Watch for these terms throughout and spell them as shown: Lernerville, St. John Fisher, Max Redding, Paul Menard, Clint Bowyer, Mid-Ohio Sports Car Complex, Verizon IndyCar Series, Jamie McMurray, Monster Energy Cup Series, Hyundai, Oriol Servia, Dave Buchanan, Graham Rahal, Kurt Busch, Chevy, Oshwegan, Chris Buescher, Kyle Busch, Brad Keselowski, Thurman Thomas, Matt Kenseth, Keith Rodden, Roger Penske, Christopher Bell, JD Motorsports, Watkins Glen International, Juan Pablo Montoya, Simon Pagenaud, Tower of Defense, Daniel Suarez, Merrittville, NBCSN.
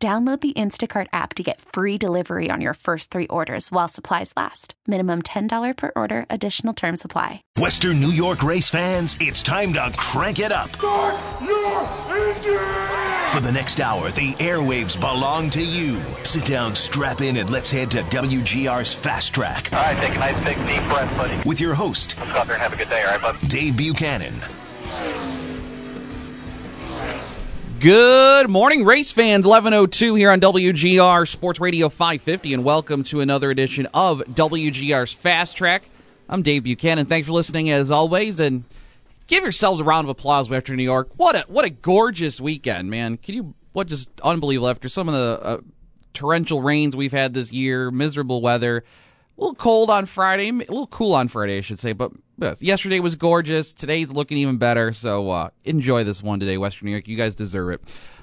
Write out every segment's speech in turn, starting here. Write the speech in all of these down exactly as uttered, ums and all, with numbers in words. Download the Instacart app to get free delivery on your first three orders while supplies last. Minimum ten dollars per order. Additional terms apply. Western New York race fans, it's time to crank it up. Start your engine! For the next hour, the airwaves belong to you. Sit down, strap in, and let's head to W G R's Fast Track. All right, take a nice big deep breath, buddy. With your host. Let's go out there and have a good day, all right, bud? Dave Buchanan. Good morning, race fans. eleven oh two here on W G R Sports Radio five fifty, and welcome to another edition of W G R's Fast Track. I'm Dave Buchanan. Thanks for listening, as always, and give yourselves a round of applause, Western New York. What a what a gorgeous weekend, man. Can you what just unbelievable after some of the uh, torrential rains we've had this year, miserable weather, a little cold on Friday, a little cool on Friday, I should say, but. Yes. Yesterday was gorgeous. Today's looking even better. So uh, enjoy this one today, Western New York. You guys deserve it.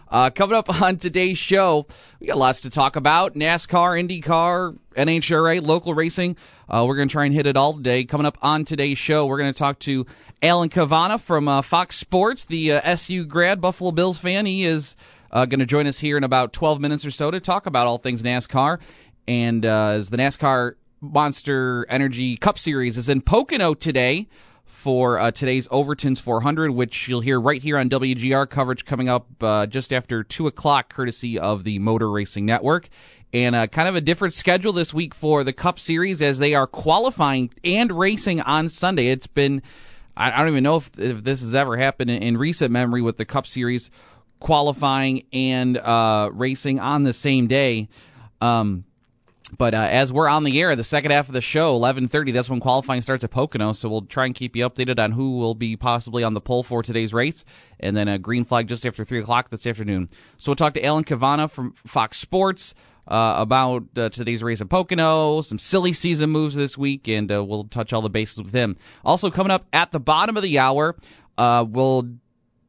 Uh, coming up on today's show, we got lots to talk about. NASCAR, IndyCar, N H R A, local racing. Uh, we're going to try and hit it all today. Coming up on today's show, we're going to talk to Alan Kavanaugh from uh, Fox Sports, the uh, S U grad, Buffalo Bills fan. He is uh, going to join us here in about twelve minutes or so to talk about all things NASCAR. And uh, as the NASCAR Monster Energy Cup Series is in Pocono today for uh, today's Overton's four hundred, which you'll hear right here on W G R coverage coming up uh, just after two o'clock, courtesy of the Motor Racing Network. And uh, kind of a different schedule this week for the Cup Series as they are qualifying and racing on Sunday. It's been, I don't even know if, if this has ever happened in, in recent memory with the Cup Series qualifying and uh, racing on the same day. Um But uh, as we're on the air, the second half of the show, eleven thirty, that's when qualifying starts at Pocono. So we'll try and keep you updated on who will be possibly on the pole for today's race. And then a green flag just after three o'clock this afternoon. So we'll talk to Alan Kavanaugh from Fox Sports uh, about uh, today's race at Pocono, some silly season moves this week, and uh, we'll touch all the bases with him. Also coming up at the bottom of the hour, uh, we'll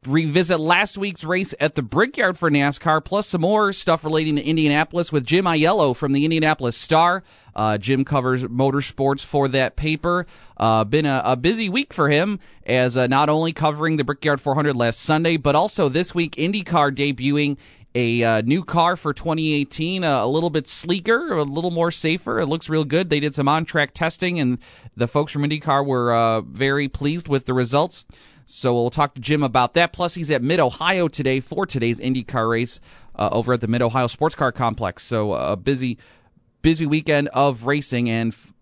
revisit last week's race at the Brickyard for NASCAR, plus some more stuff relating to Indianapolis with Jim Ayello from the Indianapolis Star. Uh, Jim covers motorsports for that paper. Uh, been a, a busy week for him as uh, not only covering the Brickyard four hundred last Sunday, but also this week IndyCar debuting a uh, new car for twenty eighteen, uh, a little bit sleeker, a little more safer. It looks real good. They did some on-track testing, and the folks from IndyCar were uh, very pleased with the results. So we'll talk to Jim about that. Plus, he's at Mid-Ohio today for today's IndyCar race uh, over at the Mid-Ohio Sports Car Complex. So a uh, busy, busy weekend of racing, and f-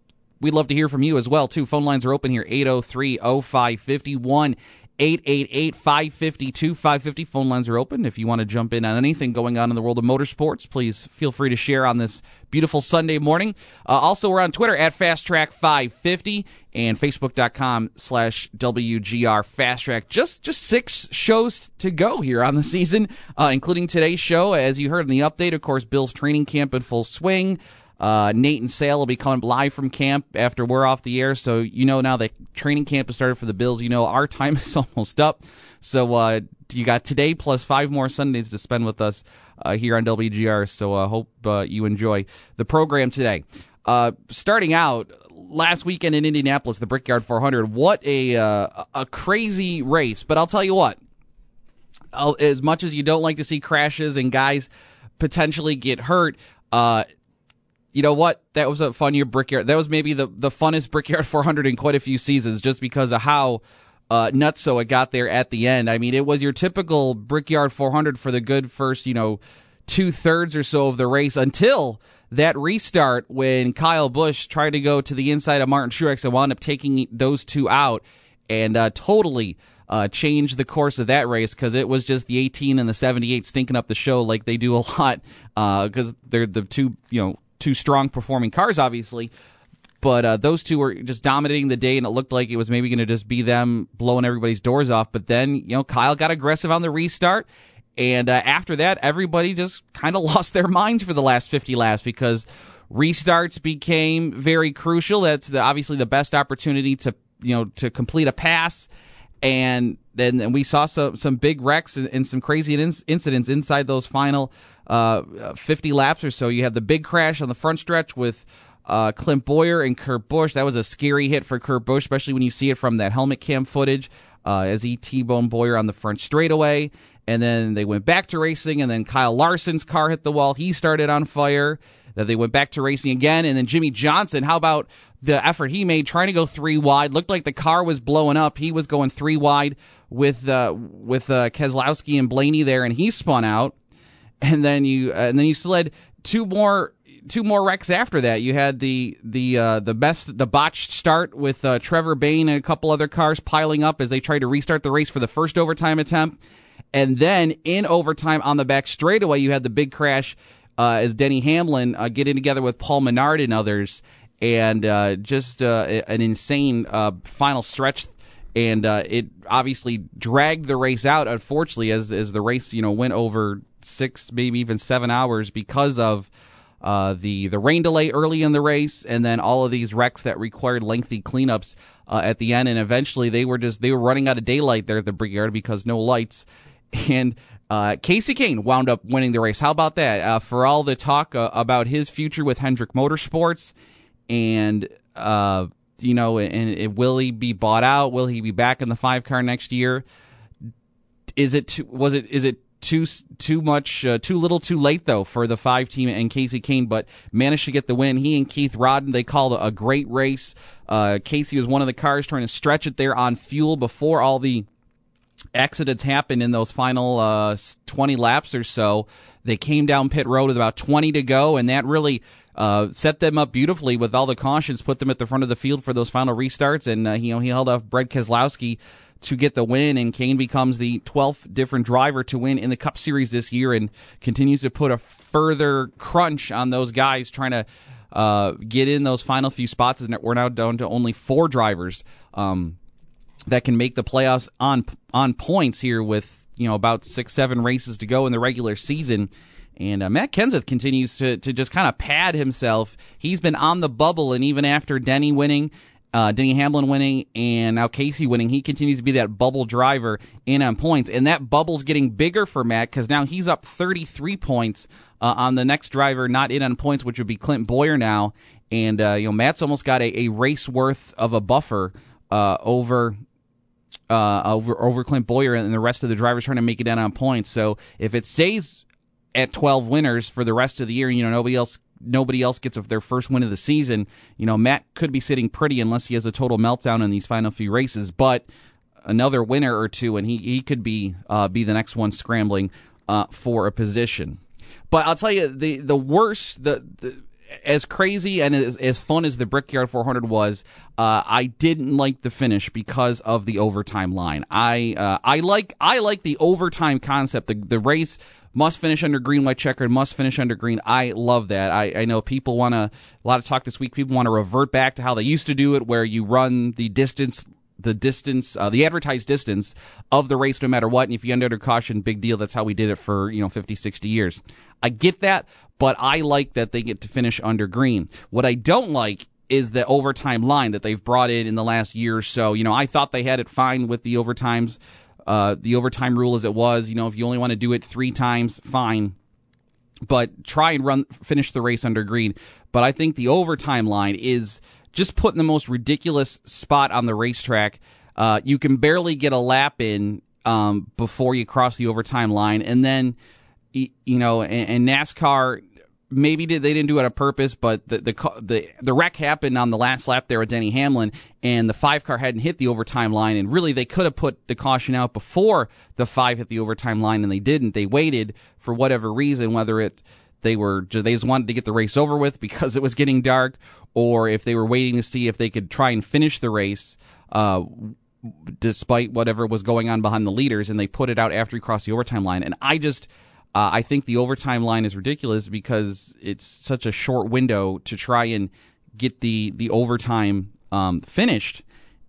we'd love to hear from you as well, too. Phone lines are open here, eight oh three oh five five one, eight eight eight five five two five five zero. Phone lines are open. If you want to jump in on anything going on in the world of motorsports, please feel free to share on this beautiful Sunday morning. Uh, also, we're on Twitter at Fast Track five fifty and Facebook.com slash WGR Fast Track. Just, just six shows to go here on the season, uh, including today's show. As you heard in the update, of course, Bill's training camp in full swing. Uh, Nate and Sale will be coming live from camp after we're off the air, so you know now that training camp has started for the Bills. You know our time is almost up, so uh, you got today plus five more Sundays to spend with us uh, here on W G R, so I uh, hope uh, you enjoy the program today. Uh, starting out, last weekend in Indianapolis, the Brickyard four hundred, what a uh, a crazy race, but I'll tell you what, I'll, as much as you don't like to see crashes and guys potentially get hurt, uh you know what? That was a fun year Brickyard. That was maybe the, the funnest Brickyard four hundred in quite a few seasons just because of how uh, nutso it got there at the end. I mean, it was your typical Brickyard four hundred for the good first, you know, two-thirds or so of the race until that restart when Kyle Busch tried to go to the inside of Martin Truex and wound up taking those two out and uh, totally uh, changed the course of that race because it was just the eighteen and the seventy-eight stinking up the show like they do a lot because uh, they're the two, you know, two strong performing cars, obviously, but uh, those two were just dominating the day, and it looked like it was maybe going to just be them blowing everybody's doors off. But then, you know, Kyle got aggressive on the restart, And uh, after that, everybody just kind of lost their minds for the last fifty laps because restarts became very crucial. That's the, obviously the best opportunity to, you know, to complete a pass. And then and we saw some, some big wrecks and, and some crazy in, incidents inside those final uh, fifty laps or so. You had the big crash on the front stretch with uh, Clint Bowyer and Kurt Busch. That was a scary hit for Kurt Busch, especially when you see it from that helmet cam footage uh, as he T-boned Bowyer on the front straightaway. And then they went back to racing, and then Kyle Larson's car hit the wall. He started on fire. Then they went back to racing again, and then Jimmy Johnson, how about the effort he made trying to go three wide? Looked like the car was blowing up. He was going three wide with uh, with uh, Keselowski and Blaney there, and he spun out. And then you uh, and then you slid two more two more wrecks after that. You had the the uh, the best the botched start with uh, Trevor Bayne and a couple other cars piling up as they tried to restart the race for the first overtime attempt. And then in overtime on the back straightaway, you had the big crash uh, as Denny Hamlin uh, getting together with Paul Menard and others, and uh, just uh, an insane uh, final stretch. And uh, it obviously dragged the race out, unfortunately, as as the race you know went over six, maybe even seven hours because of uh, the the rain delay early in the race, and then all of these wrecks that required lengthy cleanups uh, at the end. And eventually, they were just they were running out of daylight there at the Brickyard because no lights. And uh, Kasey Kahne wound up winning the race. How about that? Uh, for all the talk uh, about his future with Hendrick Motorsports, and uh, you know, and, and will he be bought out? Will he be back in the five car next year? Is it too, was it is it too too much uh, too little too late though for the five team and Kasey Kahne? But managed to get the win. He and Keith Rodden, they called a, a great race. Uh, Kasey was one of the cars trying to stretch it there on fuel before all the accidents happened in those final uh, twenty laps or so. They came down pit road with about twenty to go, and that really uh, set them up beautifully with all the cautions, put them at the front of the field for those final restarts, and uh, you know he held off Brad Keselowski to get the win, and Kahne becomes the twelfth different driver to win in the Cup Series this year and continues to put a further crunch on those guys trying to uh, get in those final few spots. We're now down to only four drivers Um that can make the playoffs on on points here with, you know, about six, seven races to go in the regular season. And uh, Matt Kenseth continues to, to just kind of pad himself. He's been on the bubble, and even after Denny winning, uh, Denny Hamlin winning, and now Kasey winning, he continues to be that bubble driver in on points. And that bubble's getting bigger for Matt because now he's up thirty-three points uh, on the next driver not in on points, which would be Clint Bowyer now. And, uh, you know, Matt's almost got a, a race worth of a buffer uh, over... Uh, over over Clint Bowyer and the rest of the drivers trying to make it down on points. So if it stays at twelve winners for the rest of the year, you know nobody else nobody else gets their first win of the season. You know Matt could be sitting pretty unless he has a total meltdown in these final few races. But another winner or two, and he he could be uh, be the next one scrambling uh, for a position. But I'll tell you the the worst the. the As crazy and as, as fun as the Brickyard four hundred was, uh, I didn't like the finish because of the overtime line. I uh, I like I like the overtime concept. The the race must finish under green, white, checkered. Must finish under green. I love that. I, I know people want to a lot of talk this week. People want to revert back to how they used to do it, where you run the distance. the distance, uh, the advertised distance of the race no matter what. And if you end under caution, big deal. That's how we did it for, you know, fifty, sixty years. I get that, but I like that they get to finish under green. What I don't like is the overtime line that they've brought in in the last year or so. You know, I thought they had it fine with the overtimes, uh, the overtime rule as it was. You know, if you only want to do it three times, fine. But try and run, finish the race under green. But I think the overtime line is just put in the most ridiculous spot on the racetrack. Uh, you can barely get a lap in um, before you cross the overtime line. And then, you know, and, and NASCAR, maybe they didn't do it on purpose, but the, the the the wreck happened on the last lap there with Denny Hamlin, and the five car hadn't hit the overtime line. And really, they could have put the caution out before the five hit the overtime line, and they didn't. They waited for whatever reason, whether it... They were they just wanted to get the race over with because it was getting dark, or if they were waiting to see if they could try and finish the race uh, despite whatever was going on behind the leaders, and they put it out after you cross the overtime line. And I just uh, I think the overtime line is ridiculous because it's such a short window to try and get the the overtime um, finished.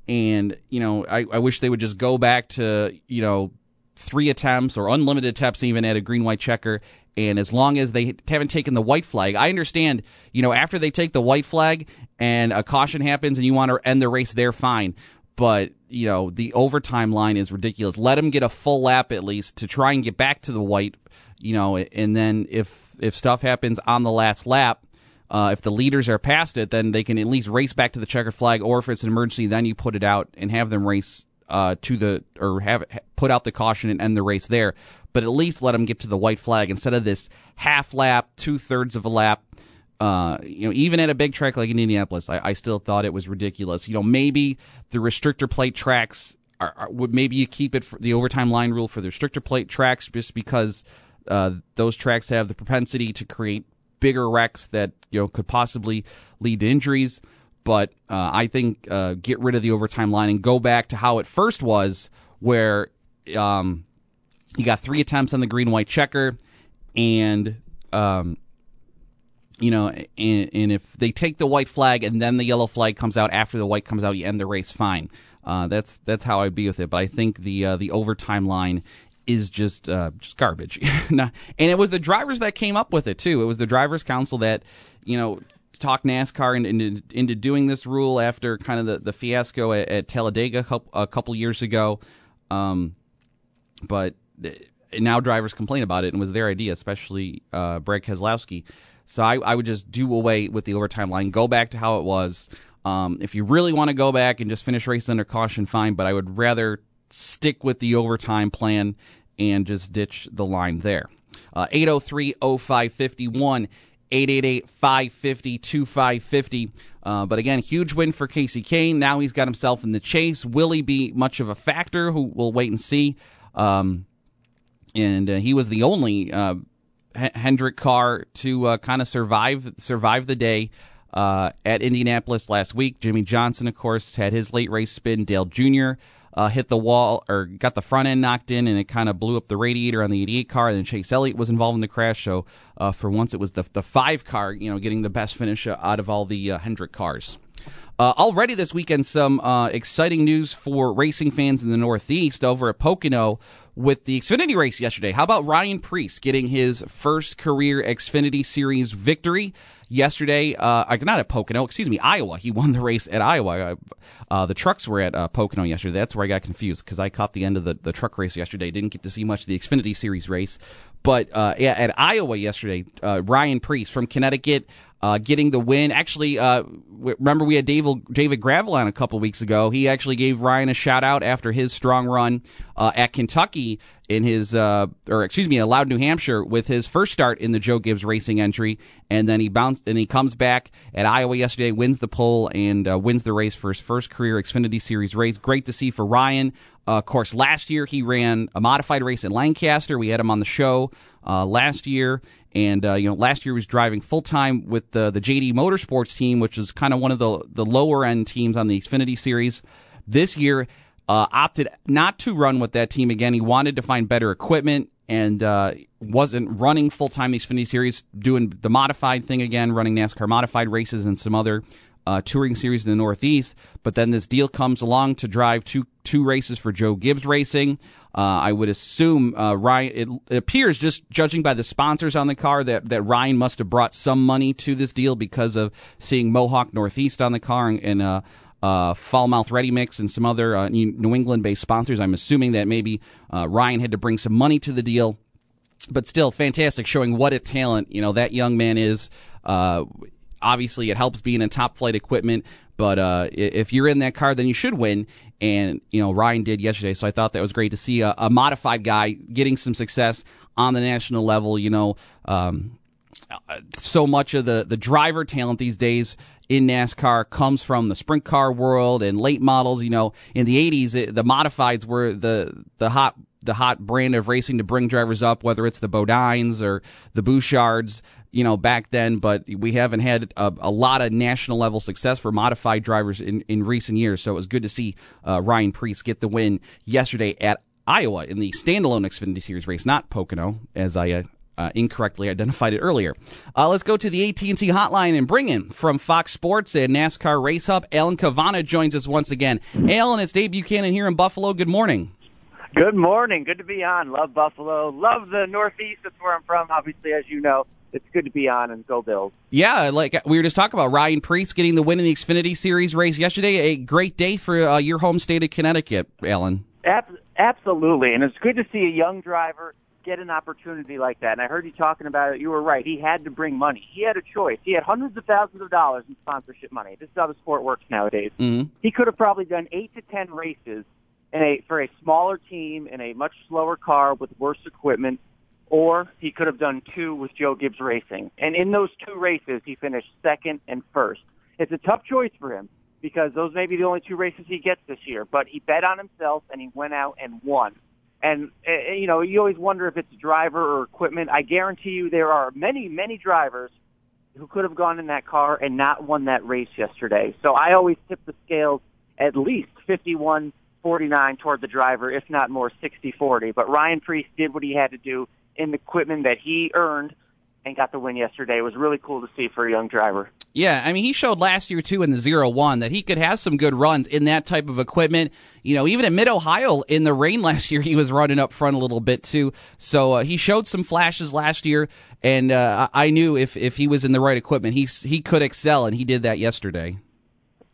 And you know I, I wish they would just go back to you know three attempts or unlimited attempts even at a green-white checker. And as long as they haven't taken the white flag, I understand, you know, after they take the white flag and a caution happens and you want to end the race, they're fine. But, you know, the overtime line is ridiculous. Let them get a full lap at least to try and get back to the white, you know, and then if, if stuff happens on the last lap, Uh, if the leaders are past it, then they can at least race back to the checkered flag, or if it's an emergency, then you put it out and have them race uh, to the, or have it, put out the caution and end the race there. But at least let them get to the white flag instead of this half lap, two thirds of a lap. Uh, you know, even at a big track like in Indianapolis, I, I still thought it was ridiculous. You know, maybe the restrictor plate tracks are, are maybe you keep it for the overtime line rule for the restrictor plate tracks just because uh, those tracks have the propensity to create bigger wrecks that, you know, could possibly lead to injuries. But uh, I think uh, get rid of the overtime line and go back to how it first was, where um, you got three attempts on the green-white checker, and um, you know, and, and if they take the white flag and then the yellow flag comes out after the white comes out, you end the race fine. Uh, that's that's how I'd be with it. But I think the uh, the overtime line is just uh, just garbage. And it was the drivers that came up with it, too. It was the Drivers' Council that, you know, talked NASCAR into, into doing this rule after kind of the, the fiasco at, at Talladega a couple years ago. Um, but now drivers complain about it, and it was their idea, especially uh, Brad Keselowski. So I, I would just do away with the overtime line, go back to how it was. Um, if you really want to go back and just finish races under caution, fine, but I would rather stick with the overtime plan and just ditch the line there. Uh, eight oh three, oh five five one, eight eight eight, five five zero, two five five zero. Uh, but again, huge win for Kasey Kahne. Now he's got himself in the chase. Will he be much of a factor? Who we'll wait and see. Um, and uh, he was the only uh, H- Hendrick car to uh, kind of survive survive the day uh, at Indianapolis last week. Jimmy Johnson, of course, had his late race spin. Dale Junior Uh, hit the wall, or got the front end knocked in, and it kind of blew up the radiator on the eighty-eight car. And then Chase Elliott was involved in the crash. So uh, for once, it was the the five car, you know, getting the best finish out of all the uh, Hendrick cars. Uh, already this weekend, some uh, exciting news for racing fans in the Northeast over at Pocono with the Xfinity race yesterday. How about Ryan Preece getting his first career Xfinity Series victory yesterday? Uh, not at Pocono, excuse me, Iowa. He won the race at Iowa. Uh, the trucks were at uh, Pocono yesterday. That's where I got confused because I caught the end of the, the truck race yesterday. Didn't get to see much of the Xfinity Series race. But uh, yeah, at Iowa yesterday, uh, Ryan Preece from Connecticut, Uh, getting the win. Actually, uh, remember we had David, David Gravel on a couple weeks ago. He actually gave Ryan a shout out after his strong run uh, at Kentucky in his, uh, or excuse me, at Loud, New Hampshire with his first start in the Joe Gibbs Racing entry. And then he bounced and he comes back at Iowa yesterday, wins the pole and uh, wins the race for his first career Xfinity Series race. Great to see for Ryan. Uh, of course, last year he ran a modified race in Lancaster. We had him on the show uh, last year. And, uh, you know, last year he was driving full-time with the the J D Motorsports team, which is kind of one of the, the lower-end teams on the Xfinity Series. This year, uh, opted not to run with that team again. He wanted to find better equipment and uh, wasn't running full-time the Xfinity Series, doing the modified thing again, running NASCAR modified races and some other uh, touring series in the Northeast. But then this deal comes along to drive two two races for Joe Gibbs Racing. Uh, I would assume uh, Ryan. It, it appears, just judging by the sponsors on the car, that, that Ryan must have brought some money to this deal because of seeing Mohawk Northeast on the car and, and uh, uh, Falmouth Ready Mix and some other uh, New England-based sponsors. I'm assuming that maybe uh, Ryan had to bring some money to the deal, but still fantastic, showing what a talent, you know, that young man is. Uh, obviously, it helps being in top-flight equipment. But uh, if you're in that car, then you should win. And, you know, Ryan did yesterday. So I thought that was great to see a, a modified guy getting some success on the national level. You know, um, so much of the, the driver talent these days in NASCAR comes from the sprint car world and late models. You know, in the eighties, it, the modifieds were the, the hot the hot brand of racing to bring drivers up, whether it's the Bodines or the Bouchards, you know, back then, but we haven't had a, a lot of national level success for modified drivers in, in recent years. So it was good to see uh, Ryan Preece get the win yesterday at Iowa in the standalone Xfinity Series race, not Pocono, as I uh, uh, incorrectly identified it earlier. Uh, let's go to the A T and T hotline and bring in from Fox Sports and NASCAR Race Hub, Alan Kavanaugh joins us once again. Alan, it's Dave Buchanan here in Buffalo. Good morning. Good morning. Good to be on. Love Buffalo. Love the Northeast. That's where I'm from, obviously, as you know. It's good to be on, and go Bills. Yeah, like we were just talking about, Ryan Preece getting the win in the Xfinity Series race yesterday. A great day for uh, your home state of Connecticut, Alan. Ab- absolutely, and it's good to see a young driver get an opportunity like that. And I heard you talking about it. You were right. He had to bring money. He had a choice. He had hundreds of thousands of dollars in sponsorship money. This is how the sport works nowadays. Mm-hmm. He could have probably done eight to ten races in a for a smaller team in a much slower car with worse equipment, or he could have done two with Joe Gibbs Racing. And in those two races, he finished second and first. It's a tough choice for him because those may be the only two races he gets this year, but he bet on himself and he went out and won. And, you know, you always wonder if it's driver or equipment. I guarantee you there are many, many drivers who could have gone in that car and not won that race yesterday. So I always tip the scales at least fifty-one forty-nine toward the driver, if not more, sixty forty. But Ryan Preece did what he had to do in the equipment that he earned and got the win yesterday. It was really cool to see for a young driver. Yeah, I mean, he showed last year, too, in the zero one that he could have some good runs in that type of equipment. You know, even at Mid-Ohio in the rain last year, he was running up front a little bit, too. So uh, he showed some flashes last year, and uh, I knew if, if he was in the right equipment, he, he could excel, and he did that yesterday.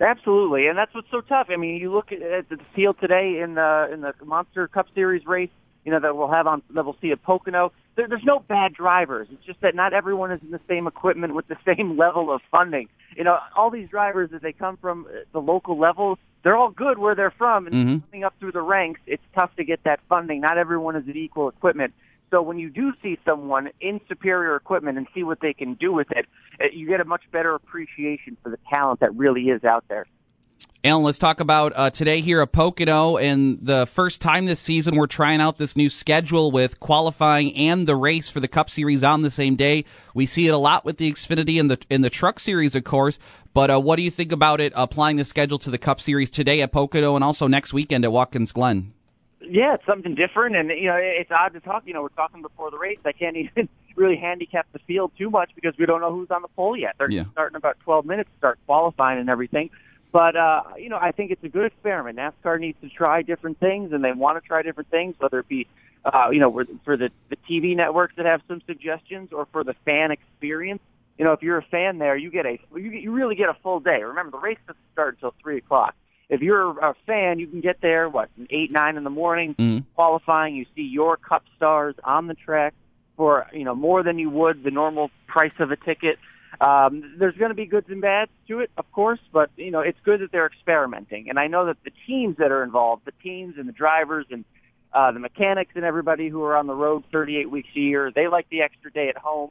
Absolutely, and that's what's so tough. I mean, you look at the field today in the, in the Monster Cup Series race, you know, that we'll have on, that we'll see at Pocono. There, there's no bad drivers. It's just that not everyone is in the same equipment with the same level of funding. You know, all these drivers that they come from the local level, they're all good where they're from. And mm-hmm. coming up through the ranks, it's tough to get that funding. Not everyone is at equal equipment. So when you do see someone in superior equipment and see what they can do with it, you get a much better appreciation for the talent that really is out there. Alan, let's talk about uh, today here at Pocono, and the first time this season we're trying out this new schedule with qualifying and the race for the Cup Series on the same day. We see it a lot with the Xfinity and the in the Truck Series, of course, but uh, what do you think about it applying the schedule to the Cup Series today at Pocono and also next weekend at Watkins Glen? Yeah, it's something different, and you know it's odd to talk. You know, we're talking before the race. I can't even really handicap the field too much because we don't know who's on the pole yet. They're yeah. starting about twelve minutes to start qualifying and everything. But, uh, you know, I think it's a good experiment. NASCAR needs to try different things, and they want to try different things, whether it be, uh, you know, for the, the T V networks that have some suggestions or for the fan experience. You know, if you're a fan there, you get a you, get, you really get a full day. Remember, the race doesn't start until three o'clock. If you're a fan, you can get there, what, eight, nine in the morning, mm-hmm. qualifying. You see your Cup stars on the track for, you know, more than you would the normal price of a ticket. Um, there's going to be goods and bads to it, of course, but, you know, it's good that they're experimenting. And I know that the teams that are involved, the teams and the drivers and uh, the mechanics and everybody who are on the road thirty-eight weeks a year, they like the extra day at home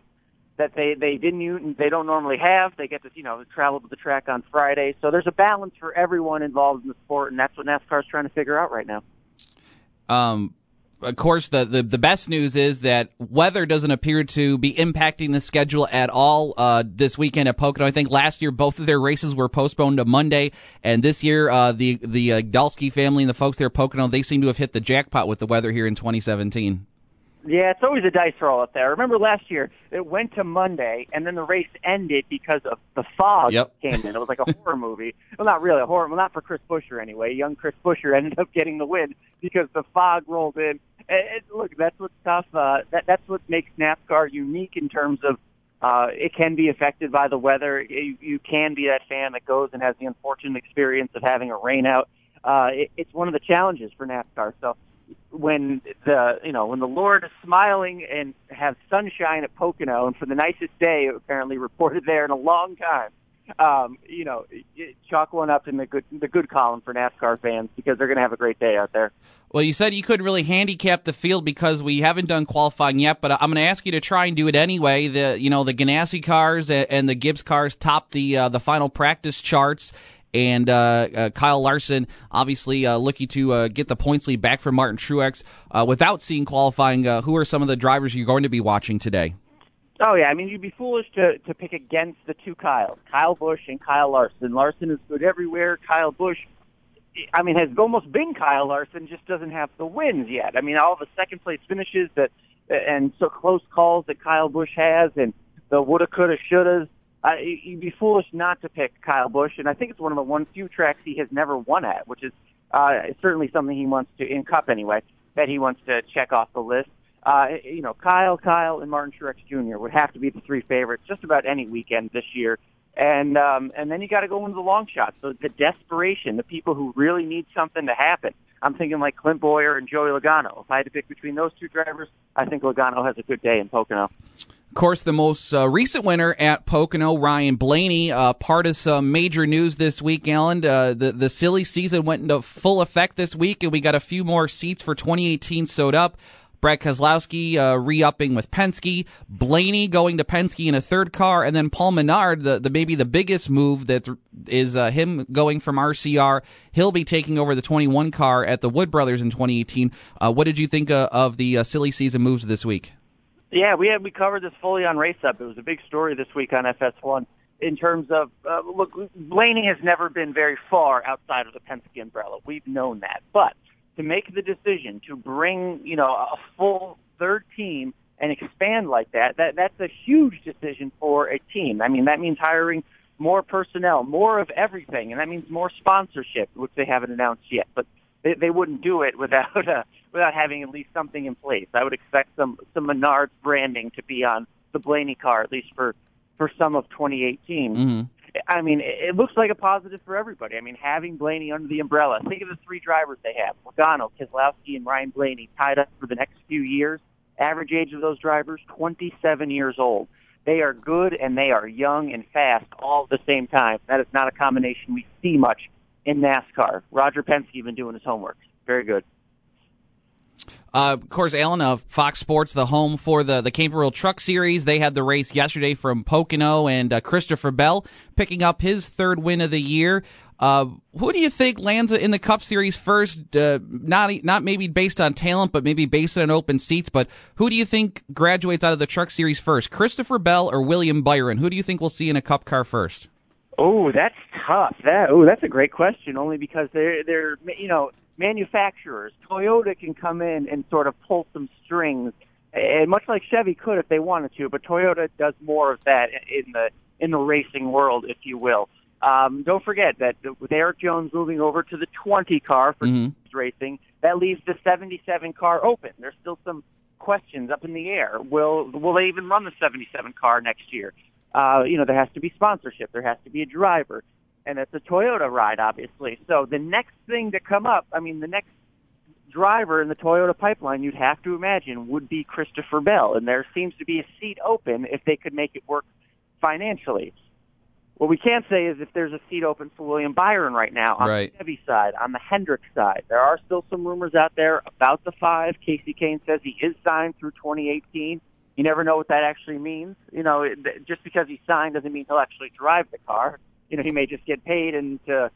that they, they didn't, they don't normally have. They get to, you know, travel to the track on Friday. So there's a balance for everyone involved in the sport, and that's what NASCAR is trying to figure out right now. Um. Of course, the, the, the best news is that weather doesn't appear to be impacting the schedule at all uh, this weekend at Pocono. I think last year both of their races were postponed to Monday, and this year uh, the the uh, Dalsky family and the folks there at Pocono, they seem to have hit the jackpot with the weather here in twenty seventeen. Yeah, it's always a dice roll up there. I remember last year it went to Monday, and then the race ended because of the fog yep. came in. It was like a horror movie. Well, not really a horror. Well, not for Chris Buescher anyway. Young Chris Buescher ended up getting the win because the fog rolled in. And look, that's what's tough. Uh, that, that's what makes NASCAR unique in terms of uh, it can be affected by the weather. You, you can be that fan that goes and has the unfortunate experience of having a rain out. Uh, it, it's one of the challenges for NASCAR. So when the you know when the Lord is smiling and has sunshine at Pocono, and for the nicest day apparently reported there in a long time, um, you know, chalk one up in the good the good column for NASCAR fans because they're going to have a great day out there. Well, you said you couldn't really handicap the field because we haven't done qualifying yet, but I'm going to ask you to try and do it anyway. The you know the Ganassi cars and the Gibbs cars topped the uh, the final practice charts. And uh, uh, Kyle Larson, obviously uh, looking to uh, get the points lead back from Martin Truex. Uh, without seeing qualifying, uh, who are some of the drivers you're going to be watching today? Oh, yeah. I mean, you'd be foolish to, to pick against the two Kyles, Kyle Busch and Kyle Larson. Larson is good everywhere. Kyle Busch, I mean, has almost been Kyle Larson, just doesn't have the wins yet. I mean, all the second-place finishes that and so close calls that Kyle Busch has and the woulda, coulda, shouldas. Uh, you'd be foolish not to pick Kyle Busch, and I think it's one of the one few tracks he has never won at, which is uh, certainly something he wants to in Cup anyway. that he wants to check off the list. Uh, you know, Kyle, Kyle, and Martin Truex Junior would have to be the three favorites just about any weekend this year. And um, and then you got to go into the long shots. So the desperation, the people who really need something to happen. I'm thinking like Clint Bowyer and Joey Logano. If I had to pick between those two drivers, I think Logano has a good day in Pocono. Of course, the most uh, recent winner at Pocono, Ryan Blaney, uh, part of some major news this week, Alan. Uh, the, the silly season went into full effect this week, and we got a few more seats for twenty eighteen sewed up. Brad Keselowski uh, re-upping with Penske, Blaney going to Penske in a third car, and then Paul Menard, the, the maybe the biggest move that is uh, him going from R C R. He'll be taking over the twenty-one car at the Wood Brothers in twenty eighteen. Uh, what did you think uh, of the uh, silly season moves this week? Yeah, we had we covered this fully on Race Up. It was a big story this week on F S one in terms of, uh, look, Blaney has never been very far outside of the Penske umbrella. We've known that, but to make the decision to bring, you know, a full third team and expand like that, that that's a huge decision for a team. I mean, that means hiring more personnel, more of everything, and that means more sponsorship, which they haven't announced yet. But they, they wouldn't do it without uh, without having at least something in place. I would expect some some Menard's branding to be on the Blaney car, at least for, for some of twenty eighteen. Mm-hmm. I mean, it looks like a positive for everybody. I mean, having Blaney under the umbrella. Think of the three drivers they have, Logano, Keselowski, and Ryan Blaney, tied up for the next few years. Average age of those drivers, twenty-seven years old. They are good, and they are young and fast all at the same time. That is not a combination we see much in NASCAR. Roger Penske been doing his homework. Very good. Uh, of course, Alan, of uh, Fox Sports, the home for the, the Camperville Truck Series. They had the race yesterday from Pocono, and uh, Christopher Bell picking up his third win of the year. Uh, who do you think lands in the Cup Series first? Uh, not not maybe based on talent, but maybe based on open seats. But who do you think graduates out of the Truck Series first, Christopher Bell or William Byron? Who do you think we'll see in a Cup car first? Oh, that's tough. That oh, that's a great question. Only because they're they're you know. manufacturers, Toyota can come in and sort of pull some strings, and much like Chevy could if they wanted to, but Toyota does more of that in the in the racing world, if you will. Um, don't forget that with Eric Jones moving over to the twenty car for mm-hmm. racing, that leaves the seventy-seven car open. There's still some questions up in the air. Will will they even run the seventy-seven car next year? Uh, you know, there has to be sponsorship. There has to be a driver. And it's a Toyota ride, obviously. So the next thing to come up, I mean, the next driver in the Toyota pipeline, you'd have to imagine, would be Christopher Bell. And there seems to be a seat open if they could make it work financially. What we can say is if there's a seat open for William Byron right now on right. the Chevy side, on the Hendrick side. There are still some rumors out there about the five. Kasey Kahne says he is signed through twenty eighteen. You never know what that actually means. You know, just because he's signed doesn't mean he'll actually drive the car. You know, he may just get paid and to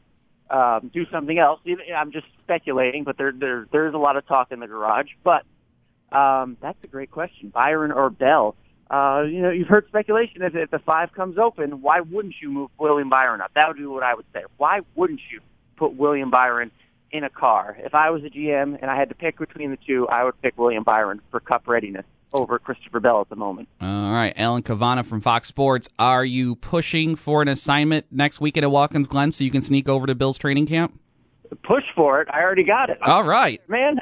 um, do something else. I'm just speculating, but there, there there's a lot of talk in the garage. But um, that's a great question, Byron or Bell. Uh, you know, you've heard speculation that if the five comes open, why wouldn't you move William Byron up? That would be what I would say. Why wouldn't you put William Byron in a car? If I was a G M and I had to pick between the two, I would pick William Byron for Cup readiness over Christopher Bell at the moment. All right. Alan Kavanaugh from Fox Sports. Are you pushing for an assignment next weekend at Watkins Glen so you can sneak over to Bill's training camp? Push for it. I already got it. All right. Man,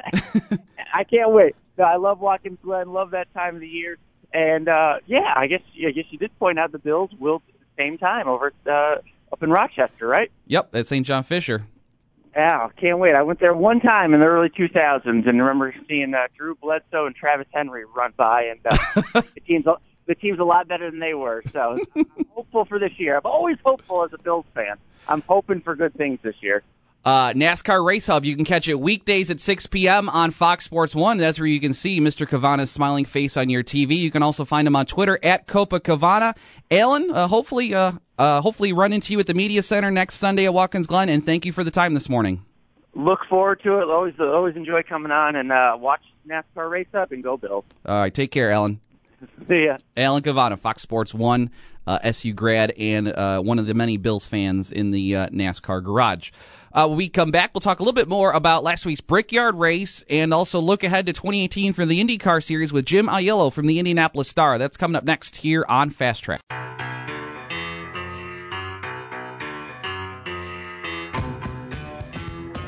I can't wait. I love Watkins Glen. Love that time of the year. And, uh, yeah, I guess I guess you did point out the Bills will at the same time over uh, up in Rochester, right? Yep, at Saint John Fisher. Yeah, I can't wait. I went there one time in the early two thousands and remember seeing uh, Drew Bledsoe and Travis Henry run by, and uh, the, team's a, the team's a lot better than they were. So I'm hopeful for this year. I'm always hopeful as a Bills fan. I'm hoping for good things this year. Uh, NASCAR Race Hub, you can catch it weekdays at six p.m. on Fox Sports one. That's where you can see Mister Kavanaugh's smiling face on your T V. You can also find him on Twitter, at Copa Kavanaugh. Alan, uh, hopefully uh, uh, hopefully run into you at the Media Center next Sunday at Watkins Glen, and thank you for the time this morning. Look forward to it. Always always enjoy coming on and uh, watch NASCAR Race Hub, and go Bill. All right, take care, Alan. See ya. Alan Kavanaugh, Fox Sports one, uh, S U grad, and uh, one of the many Bills fans in the uh, NASCAR garage. Uh, when we come back, we'll talk a little bit more about last week's Brickyard race and also look ahead to twenty eighteen for the IndyCar Series with Jim Ayello from the Indianapolis Star. That's coming up next here on Fast Track.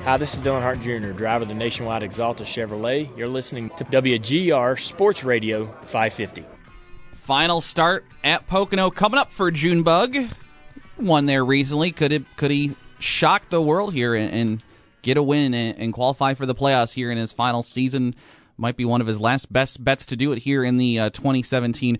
Hi, this is Dillon Hart Junior, driver of the Nationwide Exalta Chevrolet. You're listening to W G R Sports Radio five fifty. Final start at Pocono coming up for Junebug. Won there recently. Could it? Could he shock the world here and, and get a win and, and qualify for the playoffs here in his final season? Might be one of his last best bets to do it here in the uh, twenty seventeen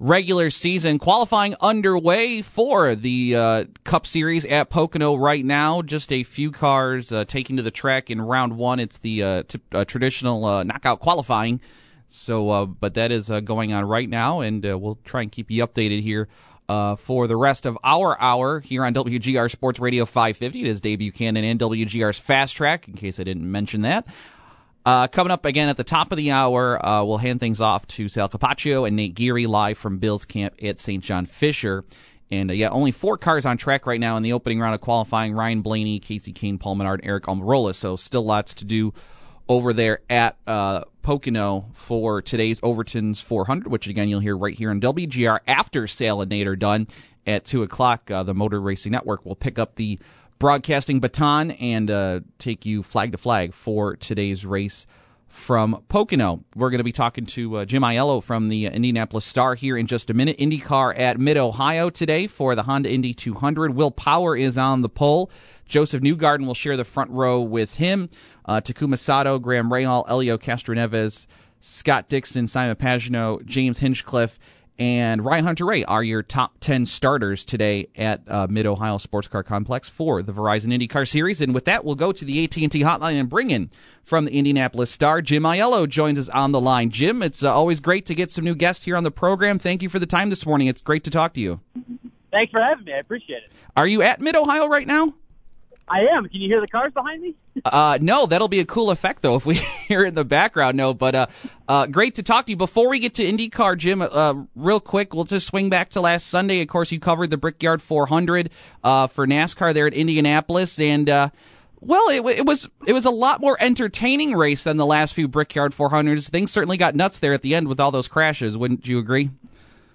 regular season. Qualifying underway for the uh, Cup Series at Pocono right now. Just a few cars uh, taking to the track in round one. It's the uh, t- uh, traditional uh, knockout qualifying. So, uh, but that is uh, going on right now, and uh, we'll try and keep you updated here uh, for the rest of our hour here on W G R Sports Radio five fifty. It is Dave Buchanan and W G R's Fast Track, in case I didn't mention that. Uh, coming up again at the top of the hour, uh, we'll hand things off to Sal Capaccio and Nate Geary live from Bill's Camp at Saint John Fisher. And, uh, yeah, only four cars on track right now in the opening round of qualifying. Ryan Blaney, Kasey Kahne, Paul Menard, Eric Almirola. So still lots to do over there at uh, Pocono for today's Overton's four hundred, which, again, you'll hear right here on W G R after Sal and Nate are done at two o'clock. Uh, the Motor Racing Network will pick up the broadcasting baton and uh, take you flag to flag for today's race from Pocono. We're going to be talking to uh, Jim Ayello from the Indianapolis Star here in just a minute. IndyCar at Mid-Ohio today for the Honda Indy two hundred. Will Power is on the pole. Joseph Newgarden will share the front row with him. Uh, Takuma Sato, Graham Rahal, Elio Castroneves, Scott Dixon, Simon Pagino, James Hinchcliffe, and Ryan Hunter-Reay are your top ten starters today at uh, Mid-Ohio Sports Car Complex for the Verizon IndyCar Series. And with that, we'll go to the A T and T hotline and bring in from the Indianapolis Star, Jim Ayello joins us on the line. Jim, it's uh, always great to get some new guests here on the program. Thank you for the time this morning. It's great to talk to you. Thanks for having me. I appreciate it. Are you at Mid-Ohio right now? I am. Can you hear the cars behind me? uh, no, that'll be a cool effect, though, if we hear it in the background. No, but uh, uh, great to talk to you. Before we get to IndyCar, Jim, uh, real quick, we'll just swing back to last Sunday. Of course, you covered the Brickyard four hundred uh, for NASCAR there at Indianapolis. And, uh, well, it, it was it was a lot more entertaining race than the last few Brickyard four hundreds. Things certainly got nuts there at the end with all those crashes. Wouldn't you agree?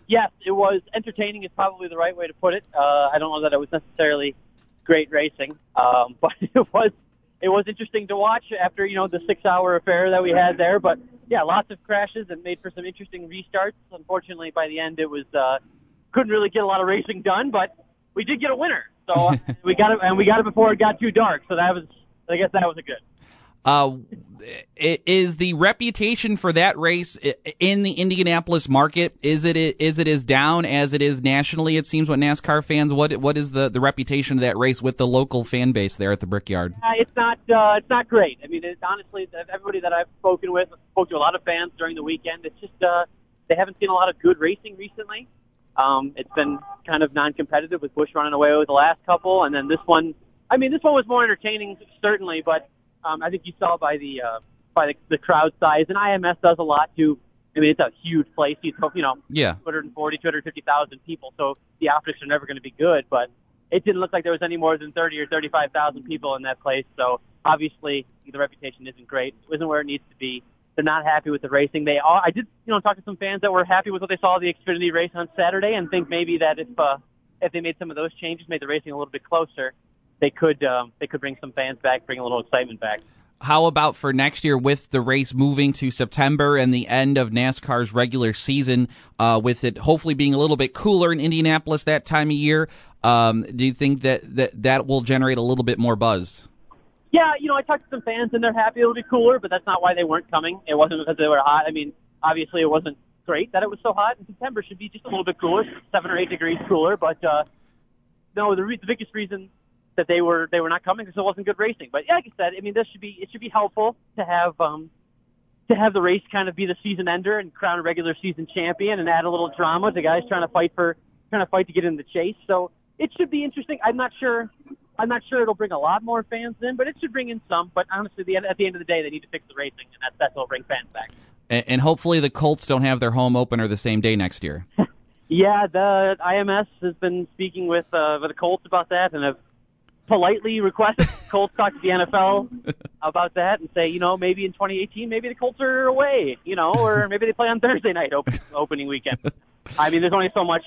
Yes, it was entertaining is probably the right way to put it. Uh, I don't know that it was necessarily great racing, um, but it was it was interesting to watch after, you know, the six-hour affair that we had there. But yeah, lots of crashes and made for some interesting restarts. Unfortunately, by the end, it was uh, couldn't really get a lot of racing done, but we did get a winner. So we got it, and we got it before it got too dark. So that was, I guess, that was a good. Uh, is the reputation for that race in the Indianapolis market, is it is it as down as it is nationally? It seems what NASCAR fans, what what is the, the reputation of that race with the local fan base there at the Brickyard? Uh, it's not uh, it's not great. I mean, it's honestly, everybody that I've spoken with, I've spoken to a lot of fans during the weekend. It's just uh, they haven't seen a lot of good racing recently. Um, it's been kind of non-competitive with Busch running away with the last couple, and then this one. I mean, this one was more entertaining certainly, but. Um, I think you saw by the uh, by the, the crowd size, and I M S does a lot too. I mean, it's a huge place. You know, yeah. two hundred forty, two hundred fifty thousand people, so the optics are never going to be good. But it didn't look like there was any more than thirty or thirty-five thousand people in that place. So obviously, the reputation isn't great. It isn't where it needs to be. They're not happy with the racing. They all, I did, you know, talk to some fans that were happy with what they saw at the Xfinity race on Saturday, and think maybe that if uh, if they made some of those changes, made the racing a little bit closer, they could um, they could bring some fans back, bring a little excitement back. How about for next year with the race moving to September and the end of NASCAR's regular season, uh, with it hopefully being a little bit cooler in Indianapolis that time of year? Um, do you think that, that that will generate a little bit more buzz? Yeah, you know, I talked to some fans and they're happy it'll be cooler, but that's not why they weren't coming. It wasn't because they were hot. I mean, obviously it wasn't great that it was so hot. In September it should be just a little bit cooler, seven or eight degrees cooler. But uh, no, the, re- the biggest reason that they were they were not coming because it wasn't good racing. But yeah, like I said, I mean, this should be it should be helpful to have um, to have the race kind of be the season ender and crown a regular season champion and add a little drama to guys trying to fight for trying to fight to get in the chase. So it should be interesting. I'm not sure I'm not sure it'll bring a lot more fans in, but it should bring in some. But honestly, the, at the end of the day, they need to fix the racing, and that's that's what'll bring fans back. And, and hopefully, the Colts don't have their home opener the same day next year. Yeah, the I M S has been speaking with uh, with the Colts about that, and have politely requested the Colts talk to the N F L about that and say, you know, maybe in twenty eighteen, maybe the Colts are away, you know, or maybe they play on Thursday night open, opening weekend. I mean, there's only so much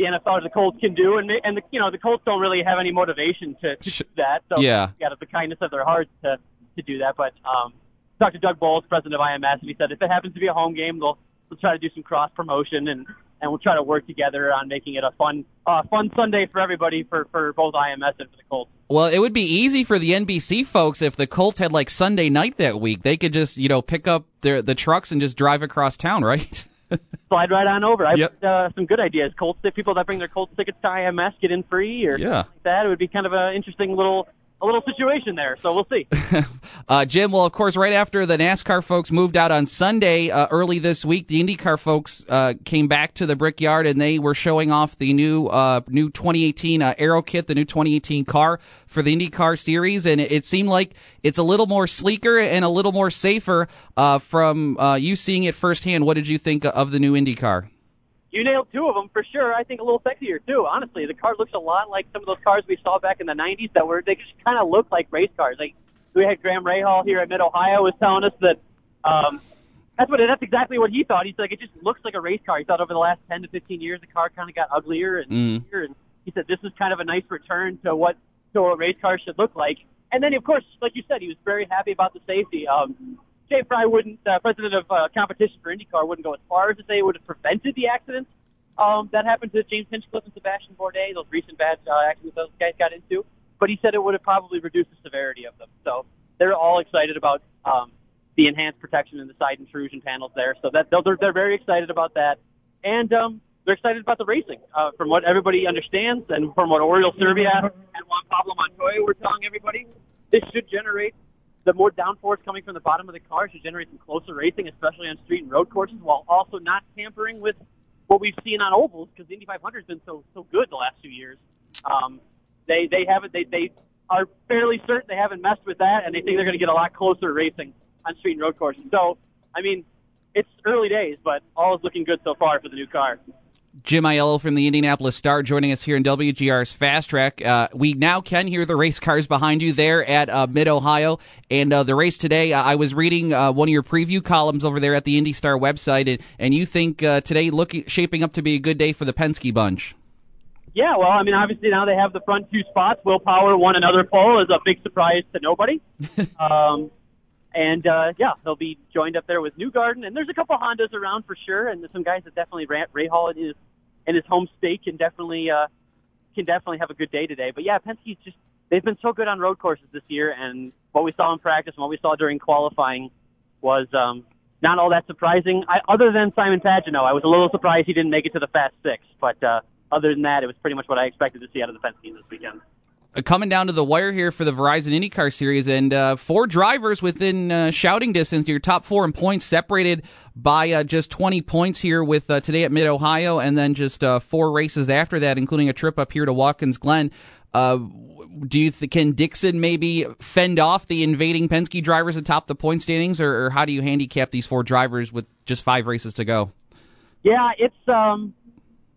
the N F L or the Colts can do, and they, and the, you know the Colts don't really have any motivation to, to do that. So yeah, out of the kindness of their hearts to to do that. But um, I talked to Doug Bowles, president of I M S, and he said if it happens to be a home game, they'll they'll try to do some cross promotion and. And we'll try to work together on making it a fun uh, fun Sunday for everybody, for, for both I M S and for the Colts. Well, it would be easy for the N B C folks if the Colts had, like, Sunday night that week. They could just, you know, pick up their the trucks and just drive across town, right? Slide right on over. I yep. put, uh, some good ideas. Colts, people that bring their Colts tickets to I M S get in free or yeah. something like that. It would be kind of an interesting little... a little situation there, so we'll see. uh, Jim, well, of course, right after the NASCAR folks moved out on Sunday uh, early this week, the IndyCar folks uh, came back to the Brickyard, and they were showing off the new uh, new twenty eighteen uh, aero kit, the new twenty eighteen car for the IndyCar series, and it, it seemed like it's a little more sleeker and a little more safer uh, from uh, you seeing it firsthand. What did you think of the new IndyCar? You nailed two of them for sure. I think a little sexier too. Honestly, the car looks a lot like some of those cars we saw back in the nineties that were they just kind of looked like race cars. Like we had Graham Rahal here at Mid Ohio was telling us that um, that's what that's exactly what he thought. He's like it just looks like a race car. He thought over the last ten to fifteen years the car kind of got uglier and, mm. and he said this is kind of a nice return to what to what race cars should look like. And then of course, like you said, he was very happy about the safety. Um, Jay Fry wouldn't, uh, president of uh, competition for IndyCar, wouldn't go as far as to say it would have prevented the accidents um, that happened to James Hinchcliffe and Sebastian Bourdais, those recent bad uh, accidents those guys got into. But he said it would have probably reduced the severity of them. So they're all excited about um, the enhanced protection and the side intrusion panels there. So that they're, they're very excited about that. And um, they're excited about the racing, uh, from what everybody understands and from what Oriol Servia and Juan Pablo Montoya were telling everybody. This should generate... the more downforce coming from the bottom of the car should generate some closer racing, especially on street and road courses, while also not tampering with what we've seen on ovals, because the Indy five hundred has been so so good the last few years. Um, they they haven't they they are fairly certain they haven't messed with that, and they think they're going to get a lot closer racing on street and road courses. So, I mean, it's early days, but all is looking good so far for the new car. Jim Ayello from the Indianapolis Star joining us here in W G R's Fast Track. Uh, we now can hear the race cars behind you there at uh, Mid-Ohio. And uh, the race today, uh, I was reading uh, one of your preview columns over there at the Indy Star website, and, and you think uh, today looking shaping up to be a good day for the Penske bunch. Yeah, well, I mean, obviously now they have the front two spots. Will Power won another pole, is a big surprise to nobody. um, and, uh, yeah, they'll be joined up there with Newgarden. And there's a couple Hondas around for sure, and there's some guys that definitely ran, Rahal is. And his home state can definitely uh, can definitely have a good day today. But yeah, Penske's just they've been so good on road courses this year, and what we saw in practice and what we saw during qualifying was um, not all that surprising. I, other than Simon Pagenaud, I was a little surprised he didn't make it to the Fast Six. But uh, other than that, it was pretty much what I expected to see out of the Penske this weekend. Coming down to the wire here for the Verizon IndyCar Series, and uh, four drivers within uh, shouting distance. Your top four in points, separated by uh, just twenty points here with uh, today at Mid-Ohio, and then just uh, four races after that, including a trip up here to Watkins Glen. Uh, do you th- can Dixon maybe fend off the invading Penske drivers atop the point standings, or, or how do you handicap these four drivers with just five races to go? Yeah, it's. Um,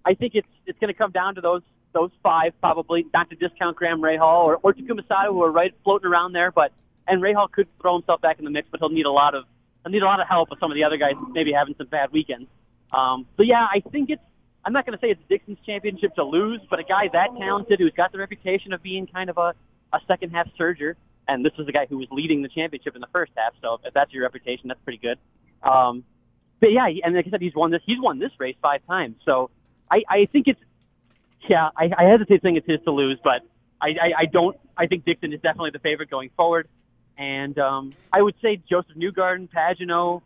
I think it's it's going to come down to those. Those five probably, not to discount Graham Rahal or, or Takuma Sato, who are right floating around there. But and Rahal could throw himself back in the mix, but he'll need a lot of he'll need a lot of help with some of the other guys maybe having some bad weekends. Um, so yeah, I think it's I'm not going to say it's Dixon's championship to lose, but a guy that talented who's got the reputation of being kind of a, a second half surger, and this is the guy who was leading the championship in the first half. So if that's your reputation, that's pretty good. Um, but yeah, and like I said, he's won this he's won this race five times. So I, I think it's. Yeah, I, I hesitate saying it's his to lose, but I, I, I don't. I think Dixon is definitely the favorite going forward, and um, I would say Joseph Newgarden, Pagenaud,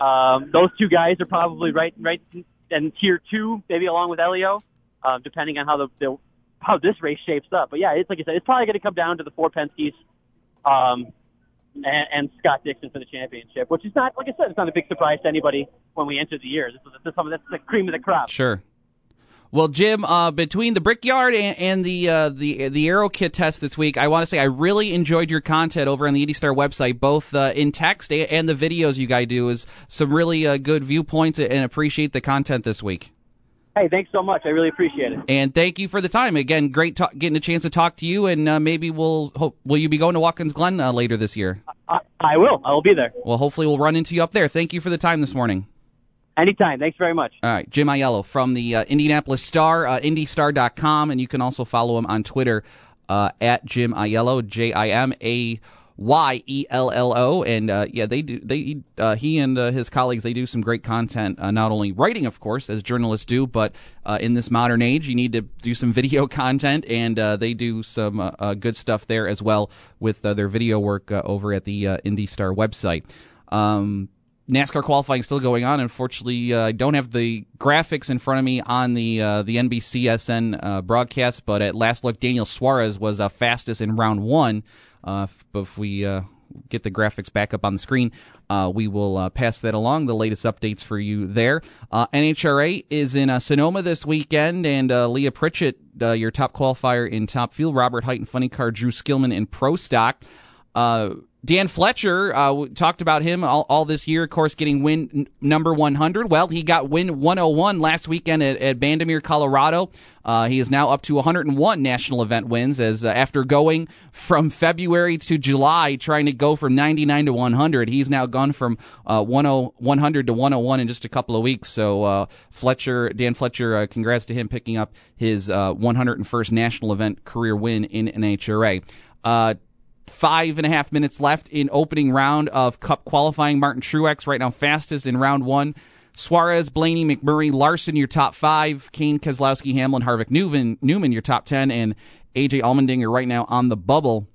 um, those two guys are probably right, right, and tier two, maybe along with Elio, uh, depending on how the, the how this race shapes up. But yeah, it's like I said, it's probably going to come down to the four Penskes, um, and, and Scott Dixon for the championship, which is not, like I said, it's not a big surprise to anybody when we entered the year. This is, this is something that's the cream of the crop. Sure. Well, Jim, uh, between the Brickyard and, and the uh, the the Aero Kit test this week, I want to say I really enjoyed your content over on the IndyStar website, both uh, in text and the videos you guys do. Is some really uh, good viewpoints, and appreciate the content this week. Hey, thanks so much. I really appreciate it. And thank you for the time. Again, great ta- getting a chance to talk to you, and uh, maybe we'll hope, will you be going to Watkins Glen uh, later this year? I, I will. I will be there. Well, hopefully we'll run into you up there. Thank you for the time this morning. Anytime. Thanks very much. All right. Jim Ayello from the uh, Indianapolis Star, uh, Indy Star dot com, and you can also follow him on Twitter uh, at Jim Ayello, J I M A Y E L L O, and uh, yeah, they do. They uh, he and uh, his colleagues, they do some great content. Uh, not only writing, of course, as journalists do, but uh, in this modern age, you need to do some video content, and uh, they do some uh, uh, good stuff there as well with uh, their video work uh, over at the uh, Indy Star website. Um, NASCAR qualifying still going on. Unfortunately, uh, I don't have the graphics in front of me on the uh, the N B C S N uh, broadcast, but at last look, Daniel Suarez was uh, fastest in round one. Uh, if, if we uh, get the graphics back up on the screen, uh, we will uh, pass that along, the latest updates for you there. Uh, N H R A is in uh, Sonoma this weekend, and uh, Leah Pritchett, uh, your top qualifier in Top Fuel, Robert Height in Funny Car, Drew Skillman in Pro Stock. Uh, Dan Fletcher, uh, talked about him all, all this year, of course, getting win n- number one hundred. Well, he got win one oh one last weekend at, at Bandamere, Colorado. Uh, he is now up to one hundred one national event wins, as uh, after going from February to July, trying to go from ninety-nine to one hundred, he's now gone from uh, one hundred to one oh one in just a couple of weeks. So uh, Fletcher, Dan Fletcher, uh, congrats to him picking up his uh, one hundred first national event career win in N H R A. Uh, Five and a half minutes left in opening round of Cup qualifying. Martin Truex right now fastest in round one. Suarez, Blaney, McMurray, Larson, your top five. Kane, Keselowski, Hamlin, Harvick, Newman, Newman, your top ten. And A J Allmendinger right now on the bubble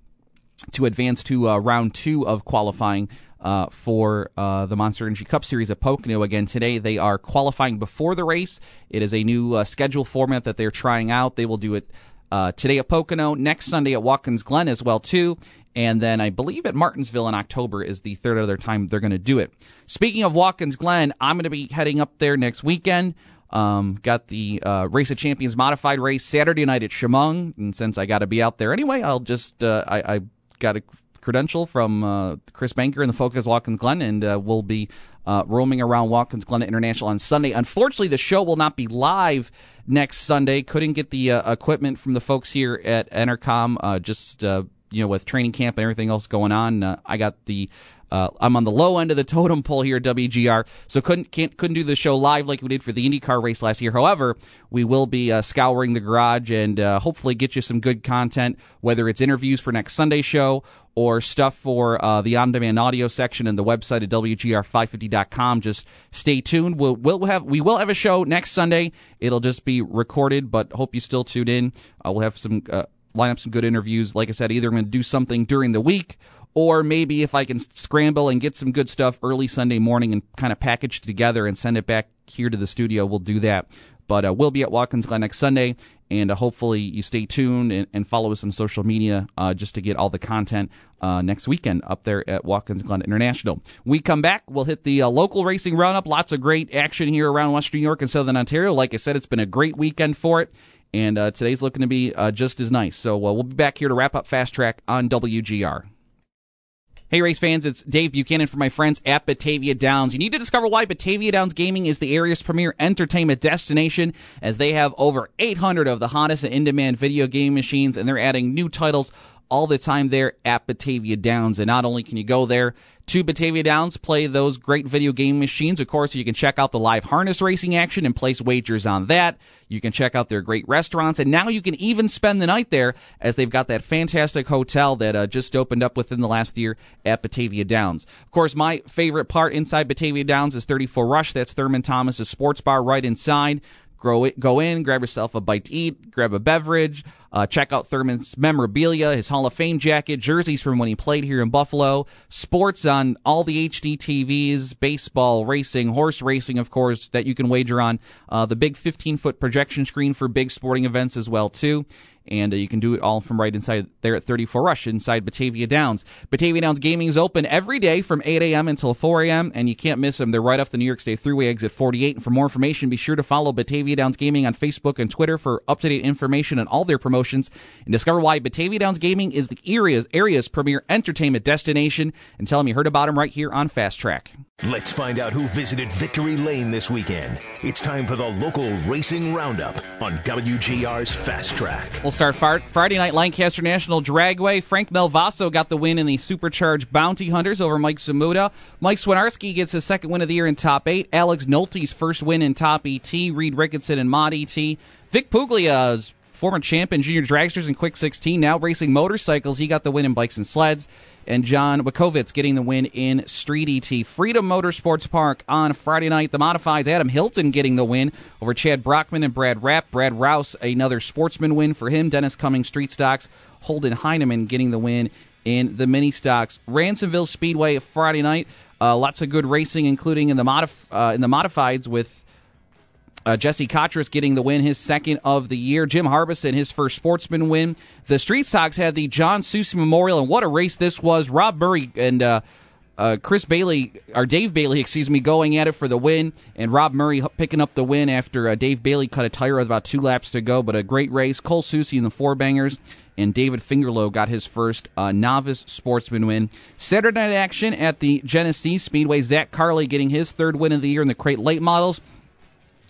to advance to uh, round two of qualifying uh, for uh, the Monster Energy Cup Series at Pocono. Again, today they are qualifying before the race. It is a new uh, schedule format that they're trying out. They will do it Uh, today at Pocono, next Sunday at Watkins Glen as well, too. And then I believe at Martinsville in October is the third other time they're going to do it. Speaking of Watkins Glen, I'm going to be heading up there next weekend. Um, got the uh, Race of Champions modified race Saturday night at Chemung. And since I got to be out there anyway, I'll just, uh, I, I got a credential from uh, Chris Banker and the Focus Watkins Glen, and uh, we'll be uh, roaming around Watkins Glen International on Sunday. Unfortunately, the show will not be live next Sunday. Couldn't get the uh, equipment from the folks here at Entercom. Uh, just uh, you know, with training camp and everything else going on, uh, I got the uh, I'm on the low end of the totem pole here at W G R, so couldn't can't couldn't do the show live like we did for the IndyCar race last year. However, we will be uh, scouring the garage and uh, hopefully get you some good content, whether it's interviews for next Sunday's show or stuff for uh, the on-demand audio section and the website at W G R five fifty dot com. Just stay tuned. We'll, we'll have we will have a show next Sunday. It'll just be recorded, but hope you still tune in. Uh, we'll have some uh, line up some good interviews. Like I said, either I'm going to do something during the week, or maybe if I can scramble and get some good stuff early Sunday morning and kind of package it together and send it back here to the studio, we'll do that. But uh, we'll be at Watkins Glen next Sunday, and uh, hopefully you stay tuned and, and follow us on social media uh, just to get all the content uh, next weekend up there at Watkins Glen International. We come back, we'll hit the uh, local racing roundup. Lots of great action here around Western New York and Southern Ontario. Like I said, it's been a great weekend for it, and uh, today's looking to be uh, just as nice. So uh, we'll be back here to wrap up Fast Track on W G R. Hey race fans, it's Dave Buchanan for my friends at Batavia Downs. You need to discover why Batavia Downs Gaming is the area's premier entertainment destination, as they have over eight hundred of the hottest and in-demand video game machines, and they're adding new titles all the time there at Batavia Downs. And not only can you go there to Batavia Downs, play those great video game machines. Of course, you can check out the live harness racing action and place wagers on that. You can check out their great restaurants. And now you can even spend the night there, as they've got that fantastic hotel that uh, just opened up within the last year at Batavia Downs. Of course, my favorite part inside Batavia Downs is thirty-four Rush. That's Thurman Thomas's sports bar right inside. Go in, grab yourself a bite to eat, grab a beverage, uh, check out Thurman's memorabilia, his Hall of Fame jacket, jerseys from when he played here in Buffalo, sports on all the H D T Vs, baseball, racing, horse racing, of course, that you can wager on, uh, the big fifteen-foot projection screen for big sporting events as well, too. And uh, you can do it all from right inside there at thirty-four Rush inside Batavia Downs. Batavia Downs Gaming is open every day from eight a.m. until four a.m., and you can't miss them. They're right off the New York State Thruway exit forty-eight. And for more information, be sure to follow Batavia Downs Gaming on Facebook and Twitter for up-to-date information on all their promotions, and discover why Batavia Downs Gaming is the area's, area's premier entertainment destination, and tell them you heard about them right here on Fast Track. Let's find out who visited Victory Lane this weekend. It's time for the local racing roundup on W G R's Fast Track. Well, Start Friday night, Lancaster National Dragway. Frank Malvaso got the win in the Supercharged Bounty Hunters over Mike Zamuda. Mike Swinarski gets his second win of the year in Top eight. Alex Nolte's first win in Top E T. Reed Ricketson in Mod E T. Vic Puglia's former champion junior dragsters in Quick sixteen, now racing motorcycles. He got the win in Bikes and Sleds. And John Wachowicz getting the win in Street E T. Freedom Motorsports Park on Friday night. The Modifieds, Adam Hilton getting the win over Chad Brockman and Brad Rapp. Brad Rouse, another sportsman win for him. Dennis Cummings, Street Stocks. Holden Heineman getting the win in the Mini Stocks. Ransomville Speedway Friday night. Uh, lots of good racing, including in the modif- uh, in the Modifieds with... Uh, Jesse Kotras getting the win, his second of the year. Jim Harbison, his first sportsman win. The Street Stocks had the John Susie Memorial, and what a race this was. Rob Murray and uh, uh, Chris Bailey, or Dave Bailey, excuse me, going at it for the win, and Rob Murray picking up the win after uh, Dave Bailey cut a tire with about two laps to go, but a great race. Cole Susie and the Four Bangers, and David Fingerlow got his first uh, novice sportsman win. Saturday night action at the Genesee Speedway. Zach Carley getting his third win of the year in the Crate Late Models.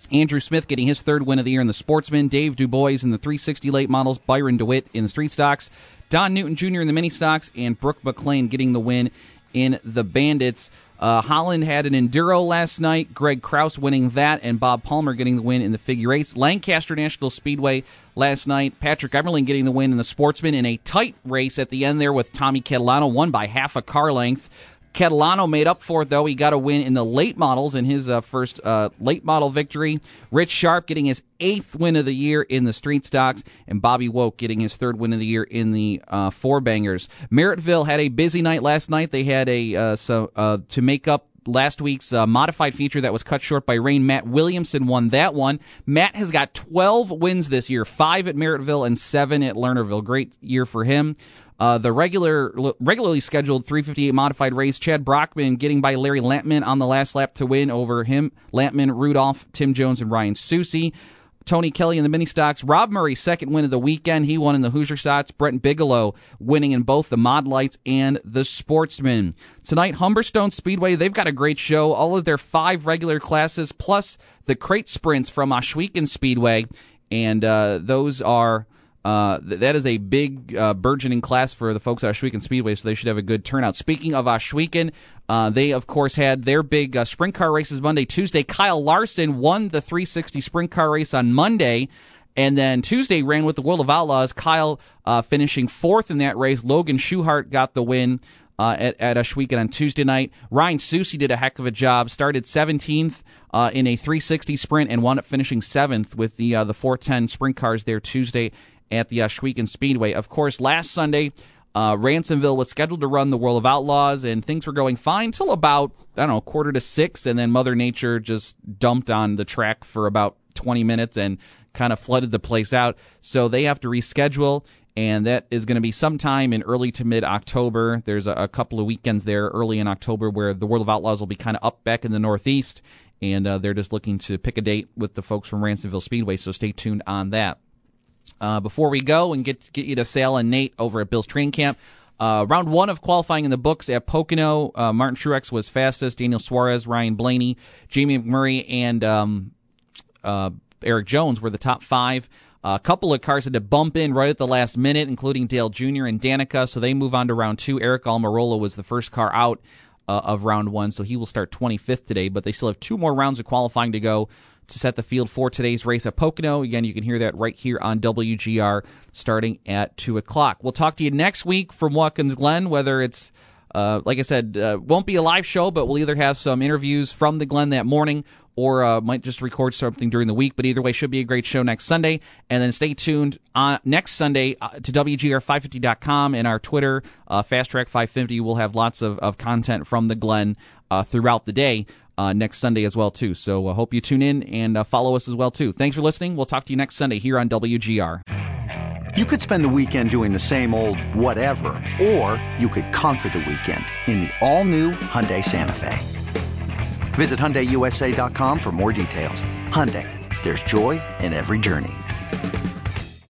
Andrew Smith getting his third win of the year in the Sportsman. Dave DuBois in the three sixty Late Models. Byron DeWitt in the Street Stocks. Don Newton Junior in the Mini Stocks. And Brooke McLean getting the win in the Bandits. Uh, Holland had an Enduro last night. Greg Krause winning that. And Bob Palmer getting the win in the Figure Eights. Lancaster National Speedway last night. Patrick Emmerling getting the win in the Sportsman in a tight race at the end there with Tommy Catalano. Won by half a car length. Catalano made up for it, though. He got a win in the late models in his uh, first uh, late model victory. Rich Sharp getting his eighth win of the year in the Street Stocks, and Bobby Woke getting his third win of the year in the uh, Four Bangers. Merrittville had a busy night last night. They had a uh, so uh, to make up last week's uh, modified feature that was cut short by rain. Matt Williamson won that one. Matt has got twelve wins this year, five at Merrittville and seven at Lernerville. Great year for him. Uh, the regular regularly scheduled three fifty-eight modified race, Chad Brockman getting by Larry Lampman on the last lap to win over him. Lampman, Rudolph, Tim Jones, and Ryan Susie. Tony Kelly in the Mini Stocks. Rob Murray's second win of the weekend. He won in the Hoosier Stocks. Brent Bigelow winning in both the Mod Lights and the Sportsman. Tonight, Humberstone Speedway, they've got a great show. All of their five regular classes, plus the crate sprints from Oshwegan Speedway. And uh, those are... Uh, that is a big uh, burgeoning class for the folks at Oshwegan Speedway, so they should have a good turnout. Speaking of Oshwegan, uh, they, of course, had their big uh, sprint car races Monday, Tuesday. Kyle Larson won the three sixty sprint car race on Monday, and then Tuesday ran with the World of Outlaws. Kyle uh, finishing fourth in that race. Logan Schuhart got the win uh, at, at Oshwegan on Tuesday night. Ryan Susie did a heck of a job. Started seventeenth uh, in a three sixty sprint and wound up finishing seventh with the, uh, the four ten sprint cars there Tuesday at the Oshwegan Speedway. Of course, last Sunday, uh, Ransomville was scheduled to run the World of Outlaws, and things were going fine till about, I don't know, quarter to six, and then Mother Nature just dumped on the track for about twenty minutes and kind of flooded the place out. So they have to reschedule, and that is going to be sometime in early to mid-October. There's a, a couple of weekends there early in October where the World of Outlaws will be kind of up back in the Northeast, and uh, they're just looking to pick a date with the folks from Ransomville Speedway, so stay tuned on that. Uh, before we go and get get you to Sal and Nate over at Bill's Training Camp, uh, round one of qualifying in the books at Pocono. Uh, Martin Truex was fastest. Daniel Suarez, Ryan Blaney, Jamie McMurray, and um, uh, Eric Jones were the top five. A uh, couple of cars had to bump in right at the last minute, including Dale Junior and Danica, so they move on to round two. Eric Almirola was the first car out uh, of round one, so he will start twenty-fifth today, but they still have two more rounds of qualifying to go to set the field for today's race at Pocono. Again, you can hear that right here on W G R starting at two o'clock. We'll talk to you next week from Watkins Glen, whether it's, uh, like I said, uh, won't be a live show, but we'll either have some interviews from the Glen that morning or uh, might just record something during the week. But either way, should be a great show next Sunday. And then stay tuned on next Sunday to W G R five fifty dot com and our Twitter, uh, Fast Track five fifty. We'll have lots of, of content from the Glen uh, throughout the day. Uh, next Sunday as well, too. So I uh, hope you tune in and uh, follow us as well, too. Thanks for listening. We'll talk to you next Sunday here on W G R. You could spend the weekend doing the same old whatever, or you could conquer the weekend in the all-new Hyundai Santa Fe. Visit Hyundai U S A dot com for more details. Hyundai, there's joy in every journey.